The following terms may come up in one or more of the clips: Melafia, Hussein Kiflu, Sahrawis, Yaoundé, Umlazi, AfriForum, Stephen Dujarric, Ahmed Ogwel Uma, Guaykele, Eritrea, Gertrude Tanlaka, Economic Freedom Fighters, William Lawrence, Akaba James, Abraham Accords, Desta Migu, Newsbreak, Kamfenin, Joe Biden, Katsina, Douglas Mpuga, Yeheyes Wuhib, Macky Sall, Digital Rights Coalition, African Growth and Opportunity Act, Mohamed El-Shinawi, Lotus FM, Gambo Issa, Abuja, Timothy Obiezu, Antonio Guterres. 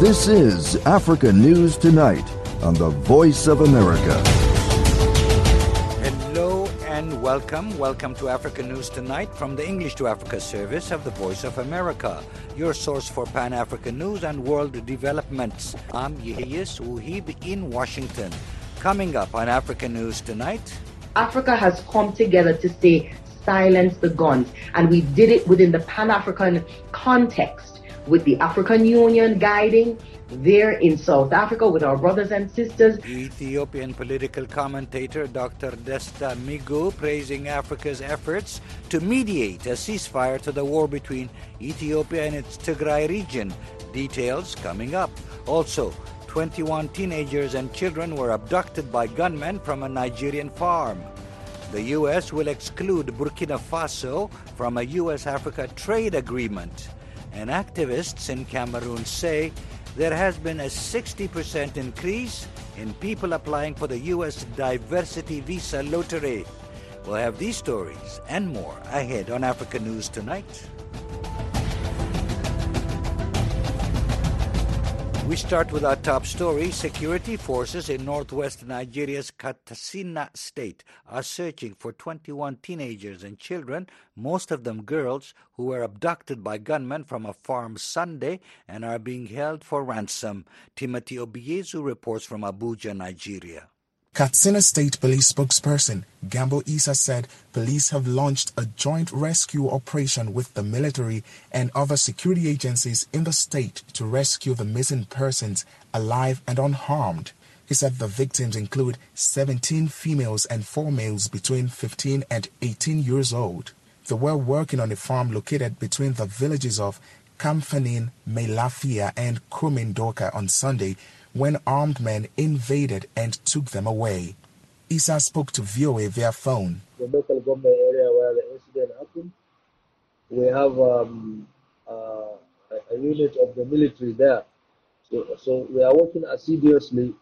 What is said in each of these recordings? This is Africa News Tonight on the Voice of America. Hello and welcome. Welcome to Africa News Tonight from the English to Africa service of the Voice of America, your source for Pan-African news and world developments. I'm Yeheyes Wuhib in Washington. Coming up on Africa News Tonight... Africa has come together to say, silence the guns. And we did it within the Pan-African context, with the African Union guiding there in South Africa with our brothers and sisters. Ethiopian political commentator Dr. Desta Migu praising Africa's efforts to mediate a ceasefire to the war between Ethiopia and its Tigray region. Details coming up. Also, 21 teenagers and children were abducted by gunmen from a Nigerian farm. The U.S. will exclude Burkina Faso from a U.S.-Africa trade agreement. And activists in Cameroon say there has been a 60% increase in people applying for the U.S. diversity visa lottery. We'll have these stories and more ahead on Africa News Tonight. We start with our top story. Security forces in northwest Nigeria's Katsina state are searching for 21 teenagers and children, most of them girls, who were abducted by gunmen from a farm Sunday and are being held for ransom. Timothy Obiezu reports from Abuja, Nigeria. Katsina State Police spokesperson Gambo Issa said police have launched a joint rescue operation with the military and other security agencies in the state to rescue the missing persons alive and unharmed. He said the victims include 17 females and 4 males between 15 and 18 years old. They were working on a farm located between the villages of Kamfenin, Melafia and Kumendoka on Sunday, when armed men invaded and took them away. Issa spoke to VOA via phone. The local government area where the incident happened, we have a unit of the military there. So we are working assiduously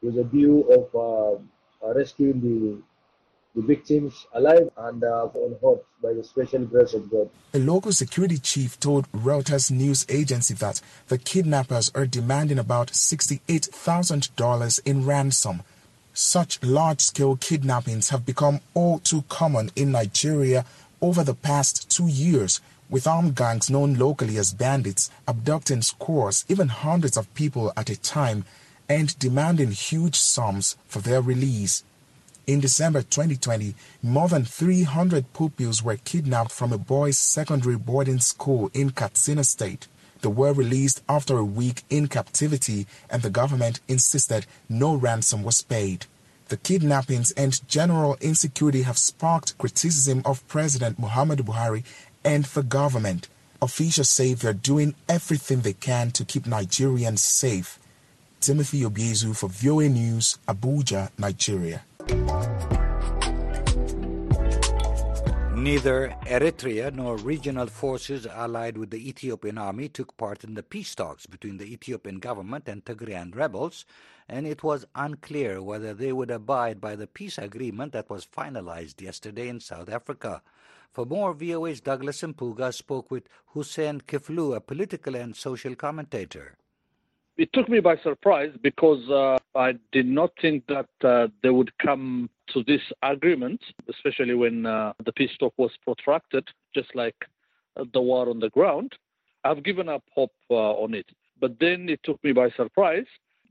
with a view of rescuing the victims alive and on hope by the special grace of God. A local security chief told Reuters news agency that the kidnappers are demanding about $68,000 in ransom. Such large-scale kidnappings have become all too common in Nigeria over the past 2 years, with armed gangs known locally as bandits abducting scores, even hundreds of people at a time, and demanding huge sums for their release. In December 2020, more than 300 pupils were kidnapped from a boys' secondary boarding school in Katsina State. They were released after a week in captivity, and the government insisted no ransom was paid. The kidnappings and general insecurity have sparked criticism of President Muhammadu Buhari and the government. Officials say they're doing everything they can to keep Nigerians safe. Timothy Obiezu for VOA News, Abuja, Nigeria. Neither Eritrea nor regional forces allied with the Ethiopian army took part in the peace talks between the Ethiopian government and Tigrayan rebels, and it was unclear whether they would abide by the peace agreement that was finalized yesterday in South Africa. For more, VOA's Douglas Mpuga spoke with Hussein Kiflu, a political and social commentator. It took me by surprise because I did not think that they would come to this agreement, especially when the peace talk was protracted, just like the war on the ground. I've given up hope on it. But then it took me by surprise.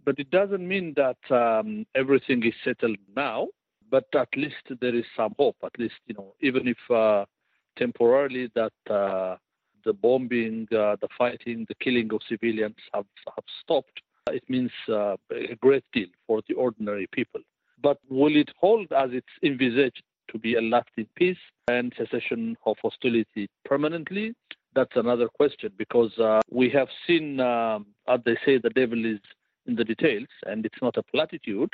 But it doesn't mean that everything is settled now. But at least there is some hope, at least, you know, even if temporarily that... The bombing, the fighting, the killing of civilians have stopped. It means a great deal for the ordinary people. But will it hold as it's envisaged to be a lasting peace and cessation of hostility permanently? That's another question, because we have seen, as they say, the devil is in the details, and it's not a platitude,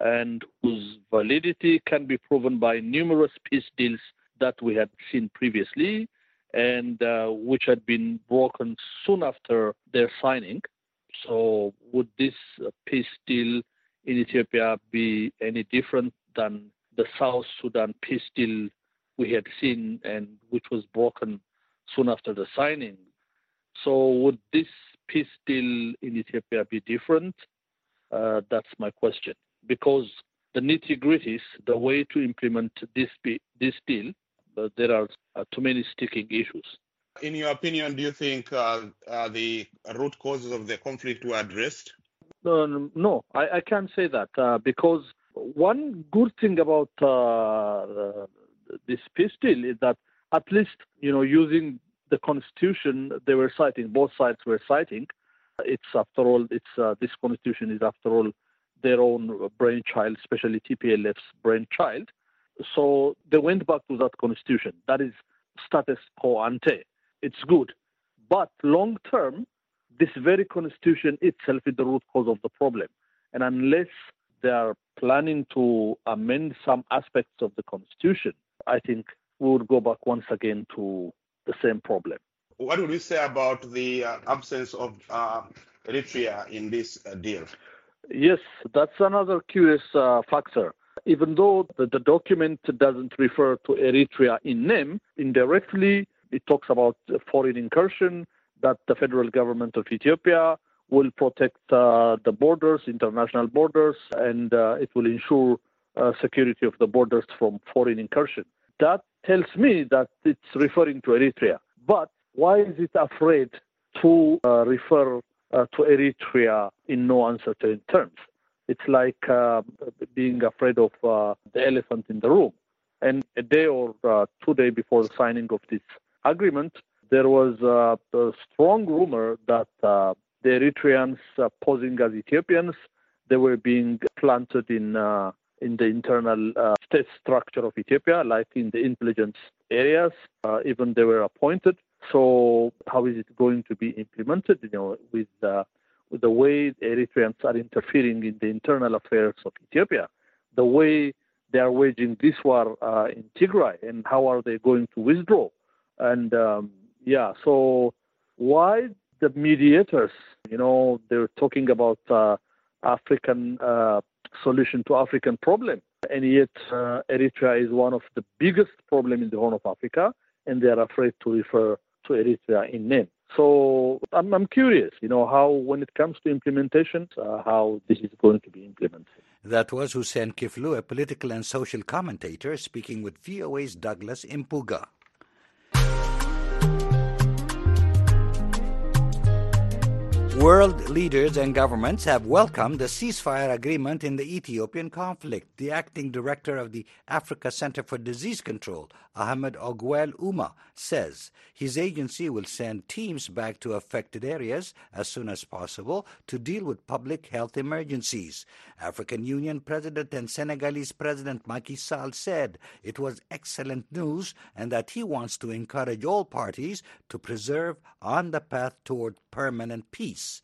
and whose validity can be proven by numerous peace deals that we had seen previously, and which had been broken soon after their signing. So would this peace deal in Ethiopia be any different than the South Sudan peace deal we had seen and which was broken soon after the signing? So would this peace deal in Ethiopia be different? That's my question. Because the nitty-gritties, the way to implement this deal, there are too many sticking issues. In your opinion, do you think the root causes of the conflict were addressed? No, I can't say that because one good thing about this peace deal is that at least, using the constitution they were citing, both sides were citing, this constitution is after all their own brainchild, especially TPLF's brainchild. So they went back to that constitution. That is status quo ante. It's good. But long term, this very constitution itself is the root cause of the problem. And unless they are planning to amend some aspects of the constitution, I think we would go back once again to the same problem. What would you say about the absence of Eritrea in this deal? Yes, that's another curious factor. Even though the document doesn't refer to Eritrea in name, indirectly it talks about foreign incursion, that the federal government of Ethiopia will protect the borders, international borders, and it will ensure security of the borders from foreign incursion. That tells me that it's referring to Eritrea. But why is it afraid to refer to Eritrea in no uncertain terms? It's like being afraid of the elephant in the room. And a day or 2 days before the signing of this agreement, there was a strong rumor that the Eritreans posing as Ethiopians, they were being planted in the internal state structure of Ethiopia, like in the intelligence areas, even they were appointed. So how is it going to be implemented, with the way the Eritreans are interfering in the internal affairs of Ethiopia, the way they are waging this war in Tigray, and how are they going to withdraw? And so why the mediators, they're talking about African solution to African problem, and yet Eritrea is one of the biggest problem in the Horn of Africa, and they are afraid to refer to Eritrea in name. So I'm curious, how, when it comes to implementation, how this is going to be implemented. That was Hussein Kiflu, a political and social commentator, speaking with VOA's Douglas Mpuga. World leaders and governments have welcomed the ceasefire agreement in the Ethiopian conflict. The acting director of the Africa Center for Disease Control, Ahmed Ogwel Uma, says his agency will send teams back to affected areas as soon as possible to deal with public health emergencies. African Union President and Senegalese President Macky Sall said it was excellent news and that he wants to encourage all parties to persevere on the path toward permanent peace.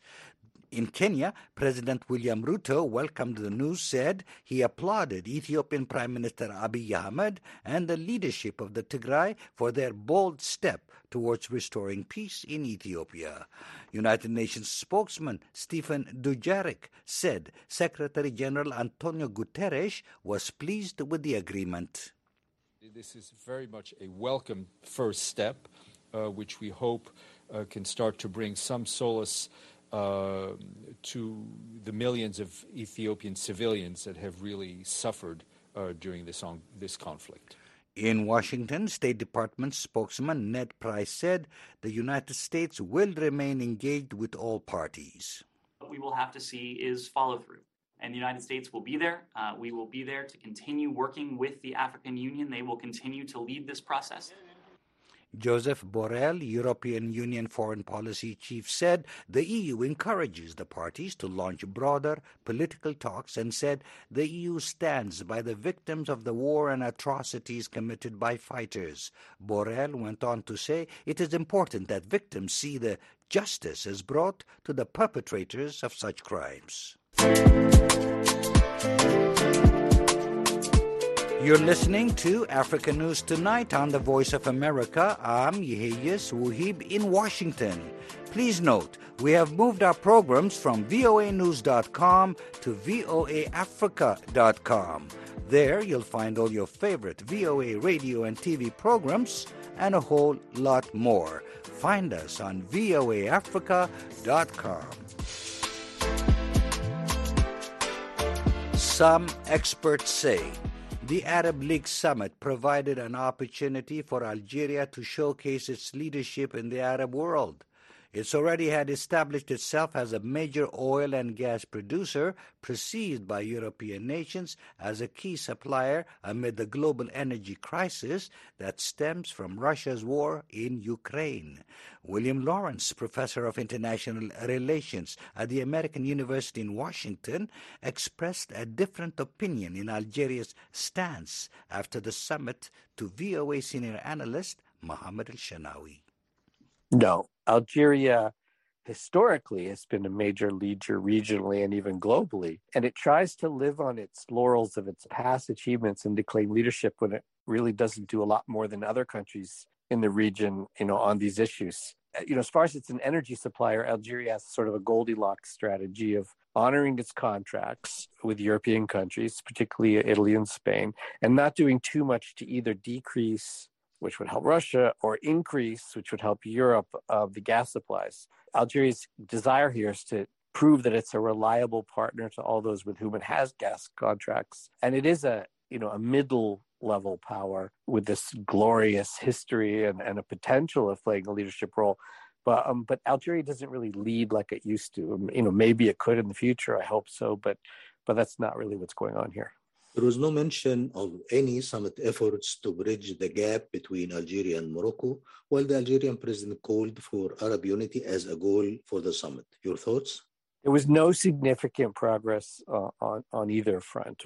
In Kenya, President William Ruto welcomed the news, said he applauded Ethiopian Prime Minister Abiy Ahmed and the leadership of the Tigray for their bold step towards restoring peace in Ethiopia. United Nations spokesman Stephen Dujarric said Secretary General Antonio Guterres was pleased with the agreement. This is very much a welcome first step, which we hope can start to bring some solace to the millions of Ethiopian civilians that have really suffered during this conflict. In Washington, State Department spokesman Ned Price said the United States will remain engaged with all parties. What we will have to see is follow-through. And the United States will be there. We will be there to continue working with the African Union. They will continue to lead this process. Josep Borrell, European Union Foreign Policy Chief, said the EU encourages the parties to launch broader political talks and said the EU stands by the victims of the war and atrocities committed by fighters. Borrell went on to say it is important that victims see that justice is brought to the perpetrators of such crimes. You're listening to African News Tonight on the Voice of America. I'm Yeheyes Wuhib in Washington. Please note, we have moved our programs from voanews.com to voaafrica.com. There you'll find all your favorite VOA radio and TV programs and a whole lot more. Find us on voaafrica.com. Some experts say the Arab League summit provided an opportunity for Algeria to showcase its leadership in the Arab world. It's already had established itself as a major oil and gas producer, perceived by European nations as a key supplier amid the global energy crisis that stems from Russia's war in Ukraine. William Lawrence, professor of international relations at the American University in Washington, expressed a different opinion in Algeria's stance after the summit to VOA senior analyst Mohamed El-Shinawi. No. Algeria historically has been a major leader regionally and even globally, and it tries to live on its laurels of its past achievements and to claim leadership when it really doesn't do a lot more than other countries in the region, on these issues. As far as it's an energy supplier, Algeria has sort of a Goldilocks strategy of honoring its contracts with European countries, particularly Italy and Spain, and not doing too much to either decrease, which would help Russia, or increase, which would help Europe, of the gas supplies. Algeria's desire here is to prove that it's a reliable partner to all those with whom it has gas contracts. And it is a middle-level power with this glorious history and a potential of playing a leadership role. But Algeria doesn't really lead like it used to. Maybe it could in the future, I hope so, but that's not really what's going on here. There was no mention of any summit efforts to bridge the gap between Algeria and Morocco, while the Algerian president called for Arab unity as a goal for the summit. Your thoughts? There was no significant progress on either front.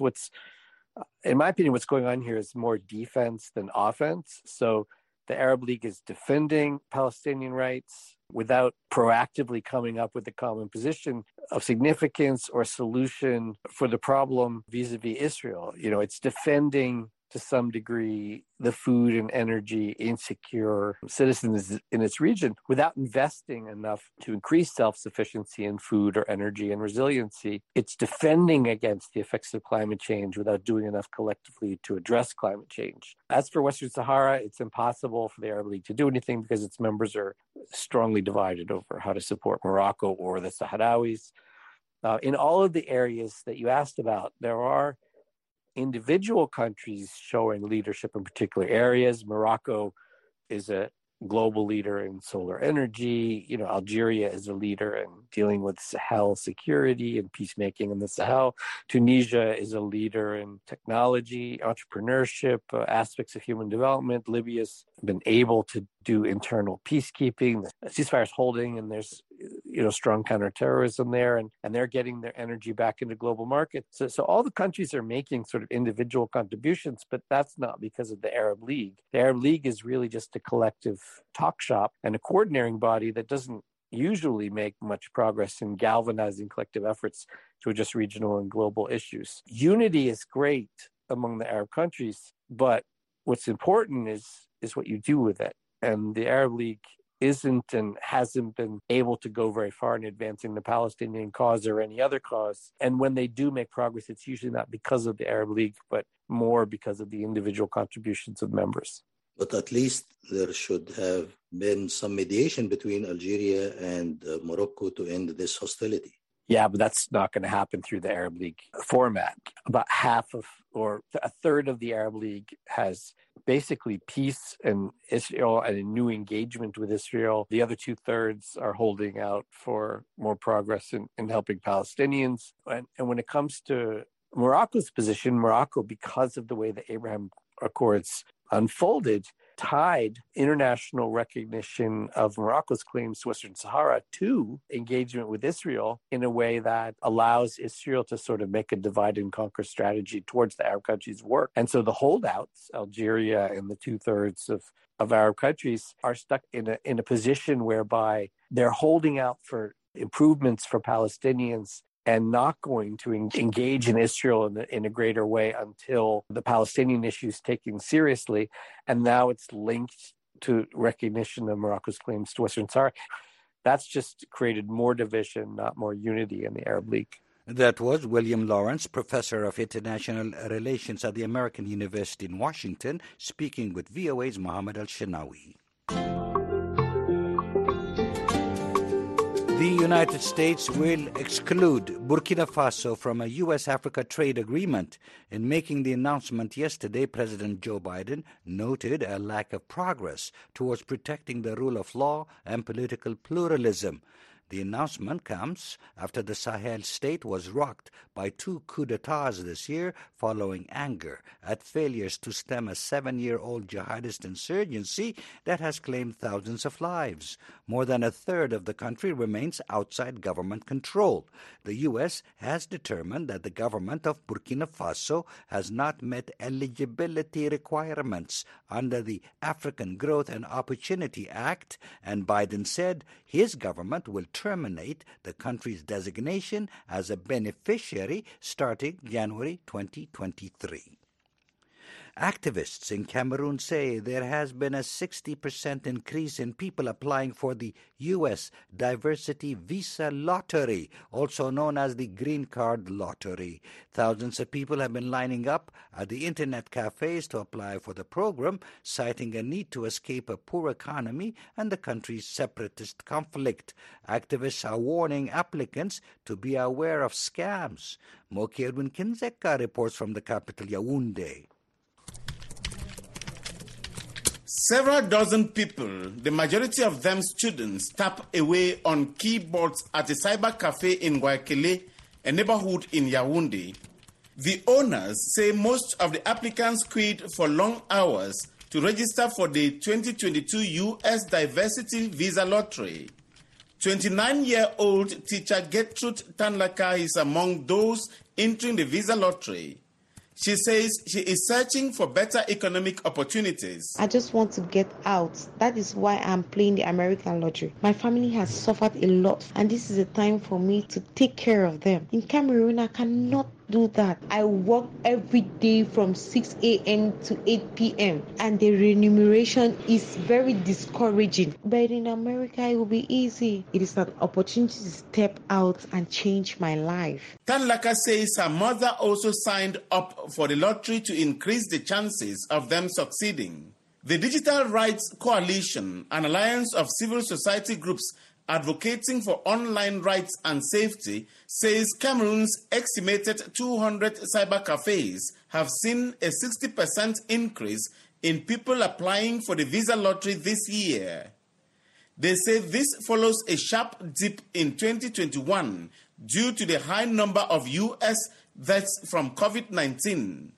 In my opinion, what's going on here is more defense than offense. So the Arab League is defending Palestinian rights without proactively coming up with a common position of significance or solution for the problem vis-a-vis Israel. It's defending to some degree the food and energy insecure citizens in its region without investing enough to increase self-sufficiency in food or energy and resiliency. It's defending against the effects of climate change without doing enough collectively to address climate change. As for Western Sahara, it's impossible for the Arab League to do anything because its members are strongly divided over how to support Morocco or the Sahrawis. In all of the areas that you asked about, there are individual countries showing leadership in particular areas. Morocco is a global leader in solar energy. Algeria is a leader in dealing with Sahel security and peacemaking in the Sahel. Tunisia is a leader in technology, entrepreneurship, aspects of human development. Libya's been able to do internal peacekeeping. The ceasefire is holding, and there's strong counterterrorism there, and they're getting their energy back into global markets. So all the countries are making sort of individual contributions, but that's not because of the Arab League. The Arab League is really just a collective talk shop and a coordinating body that doesn't usually make much progress in galvanizing collective efforts to address regional and global issues. Unity is great among the Arab countries, but what's important is what you do with it. And the Arab League isn't and hasn't been able to go very far in advancing the Palestinian cause or any other cause. And when they do make progress, it's usually not because of the Arab League, but more because of the individual contributions of members. But at least there should have been some mediation between Algeria and Morocco to end this hostility. Yeah, but that's not going to happen through the Arab League format. About half of, or a third of the Arab League has basically peace and Israel and a new engagement with Israel. The other 2/3 are holding out for more progress in helping Palestinians. And when it comes to Morocco's position, Morocco, because of the way the Abraham Accords unfolded, tied international recognition of Morocco's claims to Western Sahara to engagement with Israel in a way that allows Israel to sort of make a divide and conquer strategy towards the Arab countries' work. And so the holdouts, Algeria and the 2/3 of Arab countries, are stuck in a position whereby they're holding out for improvements for Palestinians and not going to engage in Israel in a greater way until the Palestinian issue is taken seriously. And now it's linked to recognition of Morocco's claims to Western Sahara. That's just created more division, not more unity in the Arab League. That was William Lawrence, professor of international relations at the American University in Washington, speaking with VOA's Mohamed El-Shinawi. The United States will exclude Burkina Faso from a U.S.-Africa trade agreement. In making the announcement yesterday, President Joe Biden noted a lack of progress towards protecting the rule of law and political pluralism. The announcement comes after the Sahel state was rocked by two coups d'etats this year following anger at failures to stem a 7-year-old jihadist insurgency that has claimed thousands of lives. More than a third of the country remains outside government control. The U.S. has determined that the government of Burkina Faso has not met eligibility requirements under the African Growth and Opportunity Act, and Biden said his government will terminate the country's designation as a beneficiary starting January 2023. Activists in Cameroon say there has been a 60% increase in people applying for the U.S. Diversity Visa Lottery, also known as the Green Card Lottery. Thousands of people have been lining up at the internet cafes to apply for the program, citing a need to escape a poor economy and the country's separatist conflict. Activists are warning applicants to be aware of scams. Moki Edwin Kindzeka reports from the capital, Yaoundé. Several dozen people, the majority of them students, tap away on keyboards at a cyber cafe in Guaykele, a neighborhood in Yaoundé. The owners say most of the applicants queued for long hours to register for the 2022 U.S. Diversity Visa Lottery. 29-year-old teacher Gertrude Tanlaka is among those entering the visa lottery. She says she is searching for better economic opportunities. I just want to get out. That is why I'm playing the American lottery. My family has suffered a lot, and this is a time for me to take care of them. In Cameroon, I cannot do that. I work every day from 6 a.m. to 8 p.m. and the remuneration is very discouraging. But in America, it will be easy. It is an opportunity to step out and change my life. Tanlaka says her mother also signed up for the lottery to increase the chances of them succeeding. The Digital Rights Coalition, an alliance of civil society groups advocating for online rights and safety, says Cameroon's estimated 200 cyber cafes have seen a 60% increase in people applying for the visa lottery this year. They say this follows a sharp dip in 2021 due to the high number of U.S. deaths from COVID-19.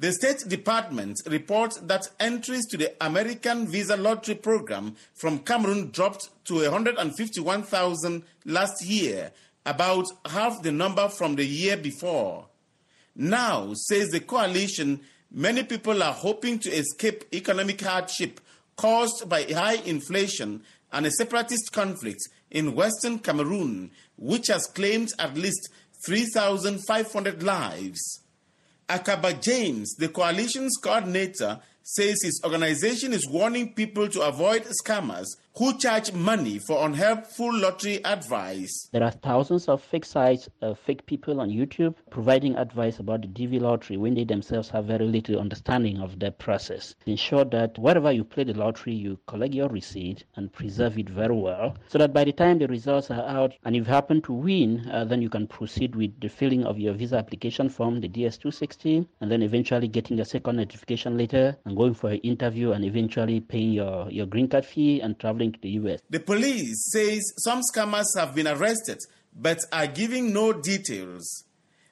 The State Department reports that entries to the American Visa Lottery Program from Cameroon dropped to 151,000 last year, about half the number from the year before. Now, says the coalition, many people are hoping to escape economic hardship caused by high inflation and a separatist conflict in Western Cameroon, which has claimed at least 3,500 lives. Akaba James, the coalition's coordinator, says his organization is warning people to avoid scammers who charge money for unhelpful lottery advice. There are thousands of fake sites, fake people on YouTube providing advice about the DV lottery when they themselves have very little understanding of the process. Ensure that wherever you play the lottery, you collect your receipt and preserve it very well, so that by the time the results are out and if you happen to win, then you can proceed with the filling of your visa application form, the DS-260, and then eventually getting the second notification later and going for an interview and eventually paying your green card fee and traveling to the U.S. The police says some scammers have been arrested but are giving no details.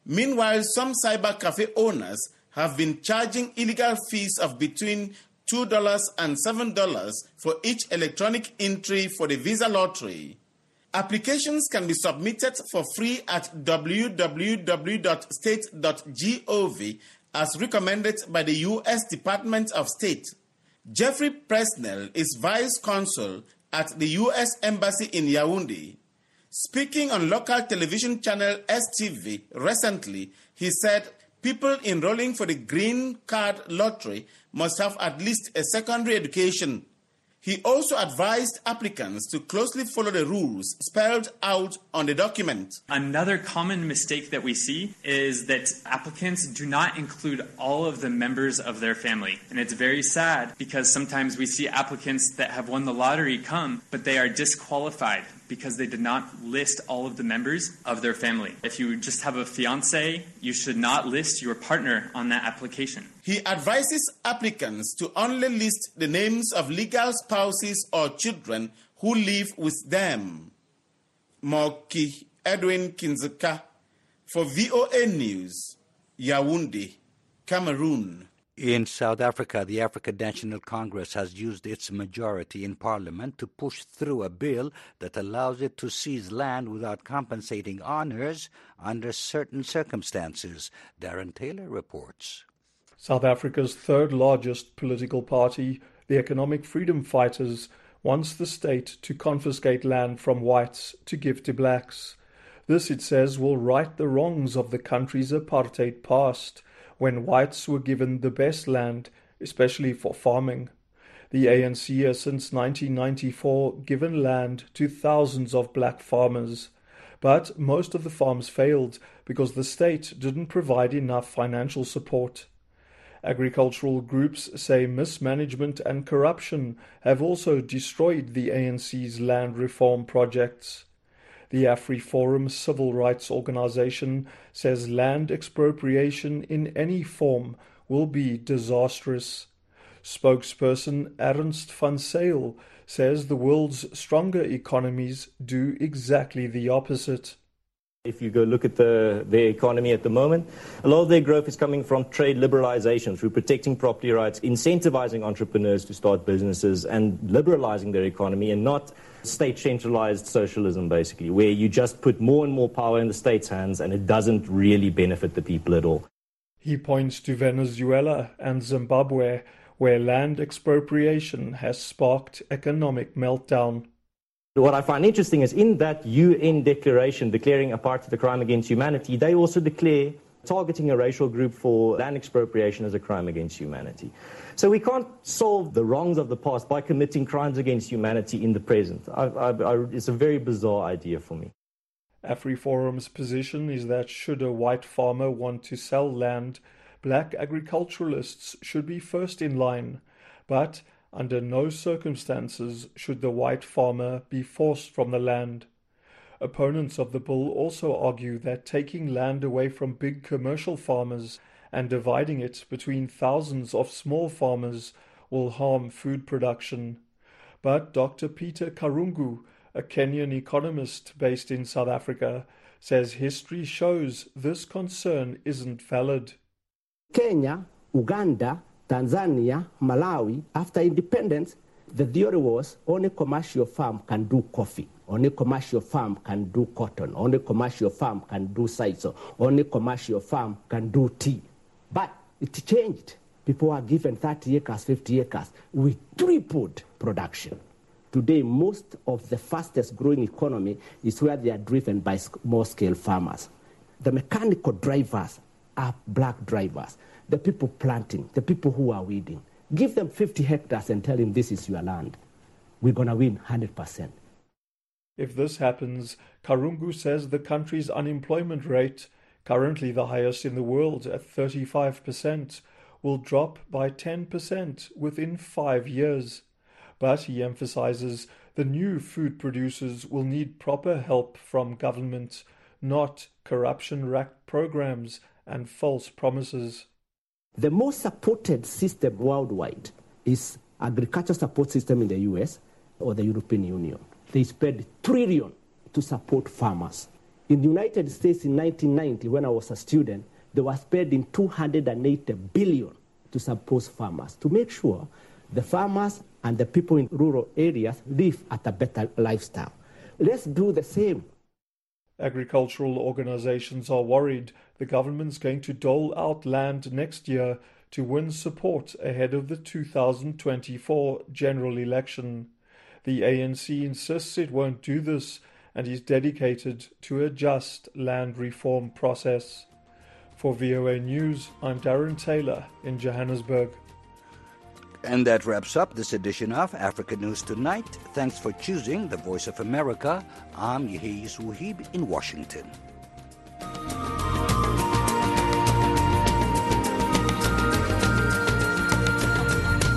Meanwhile, some cyber cafe owners have been charging illegal fees of between $2 and $7 for each electronic entry for the visa lottery. Applications can be submitted for free at www.state.gov as recommended by the U.S. Department of State. Jeffrey Presnell is vice consul at the U.S. Embassy in Yaoundé. Speaking on local television channel STV recently, he said people enrolling for the green card lottery must have at least a secondary education. He also advised applicants to closely follow the rules spelled out on the document. Another common mistake that we see is that applicants do not include all of the members of their family. And it's very sad because sometimes we see applicants that have won the lottery come, but they are disqualified because they did not list all of the members of their family. If you just have a fiancé, you should not list your partner on that application. He advises applicants to only list the names of legal spouses or children who live with them. Moki Edwin Kindzeka for VOA News, Yaoundé, Cameroon. In South Africa, the African National Congress has used its majority in parliament to push through a bill that allows it to seize land without compensating owners under certain circumstances. Darren Taylor reports. South Africa's third largest political party, the Economic Freedom Fighters, wants the state to confiscate land from whites to give to blacks. This, it says, will right the wrongs of the country's apartheid past, when whites were given the best land, especially for farming. The ANC has since 1994 given land to thousands of black farmers. But most of the farms failed because the state didn't provide enough financial support. Agricultural groups say mismanagement and corruption have also destroyed the ANC's land reform projects. The AfriForum civil rights organization says land expropriation in any form will be disastrous. Spokesperson Ernst van Sale says the world's stronger economies do exactly the opposite. If you go look at their economy at the moment, a lot of their growth is coming from trade liberalization through protecting property rights, incentivizing entrepreneurs to start businesses and liberalizing their economy, and not state-centralized socialism, basically, where you just put more and more power in the state's hands and it doesn't really benefit the people at all. He points to Venezuela and Zimbabwe, where land expropriation has sparked economic meltdown. What I find interesting is in that UN declaration declaring apartheid a crime against humanity, they also declare targeting a racial group for land expropriation as a crime against humanity. So we can't solve the wrongs of the past by committing crimes against humanity in the present. It's a very bizarre idea for me. AfriForum's position is that should a white farmer want to sell land, black agriculturalists should be first in line. But under no circumstances should the white farmer be forced from the land. Opponents of the bill also argue that taking land away from big commercial farmers and dividing it between thousands of small farmers will harm food production. But Dr. Peter Karungu, a Kenyan economist based in South Africa, says history shows this concern isn't valid. Kenya, Uganda, Tanzania, Malawi, after independence, the theory was only commercial farm can do coffee, only commercial farm can do cotton, only commercial farm can do sisal, only commercial farm can do tea. But it changed. People were given 30 acres, 50 acres. We tripled production. Today, most of the fastest growing economy is where they are driven by small scale farmers. The mechanical drivers are black drivers, the people planting, the people who are weeding. Give them 50 hectares and tell them this is your land. We're going to win 100%. If this happens, Karungu says the country's unemployment rate, currently the highest in the world at 35%, will drop by 10% within 5 years. But he emphasizes the new food producers will need proper help from government, not corruption-racked programs and false promises. The most supported system worldwide is agriculture support system in the US or the European Union. They spend trillions to support farmers. In the United States in 1990, when I was a student, they were spending $280 billion to support farmers, to make sure the farmers and the people in rural areas live at a better lifestyle. Let's do the same. Agricultural organizations are worried the government's going to dole out land next year to win support ahead of the 2024 general election. The ANC insists it won't do this and is dedicated to a just land reform process. For VOA News, I'm Darren Taylor in Johannesburg. And that wraps up this edition of Africa News Tonight. Thanks for choosing the Voice of America. I'm Yeheyes Wuhib in Washington.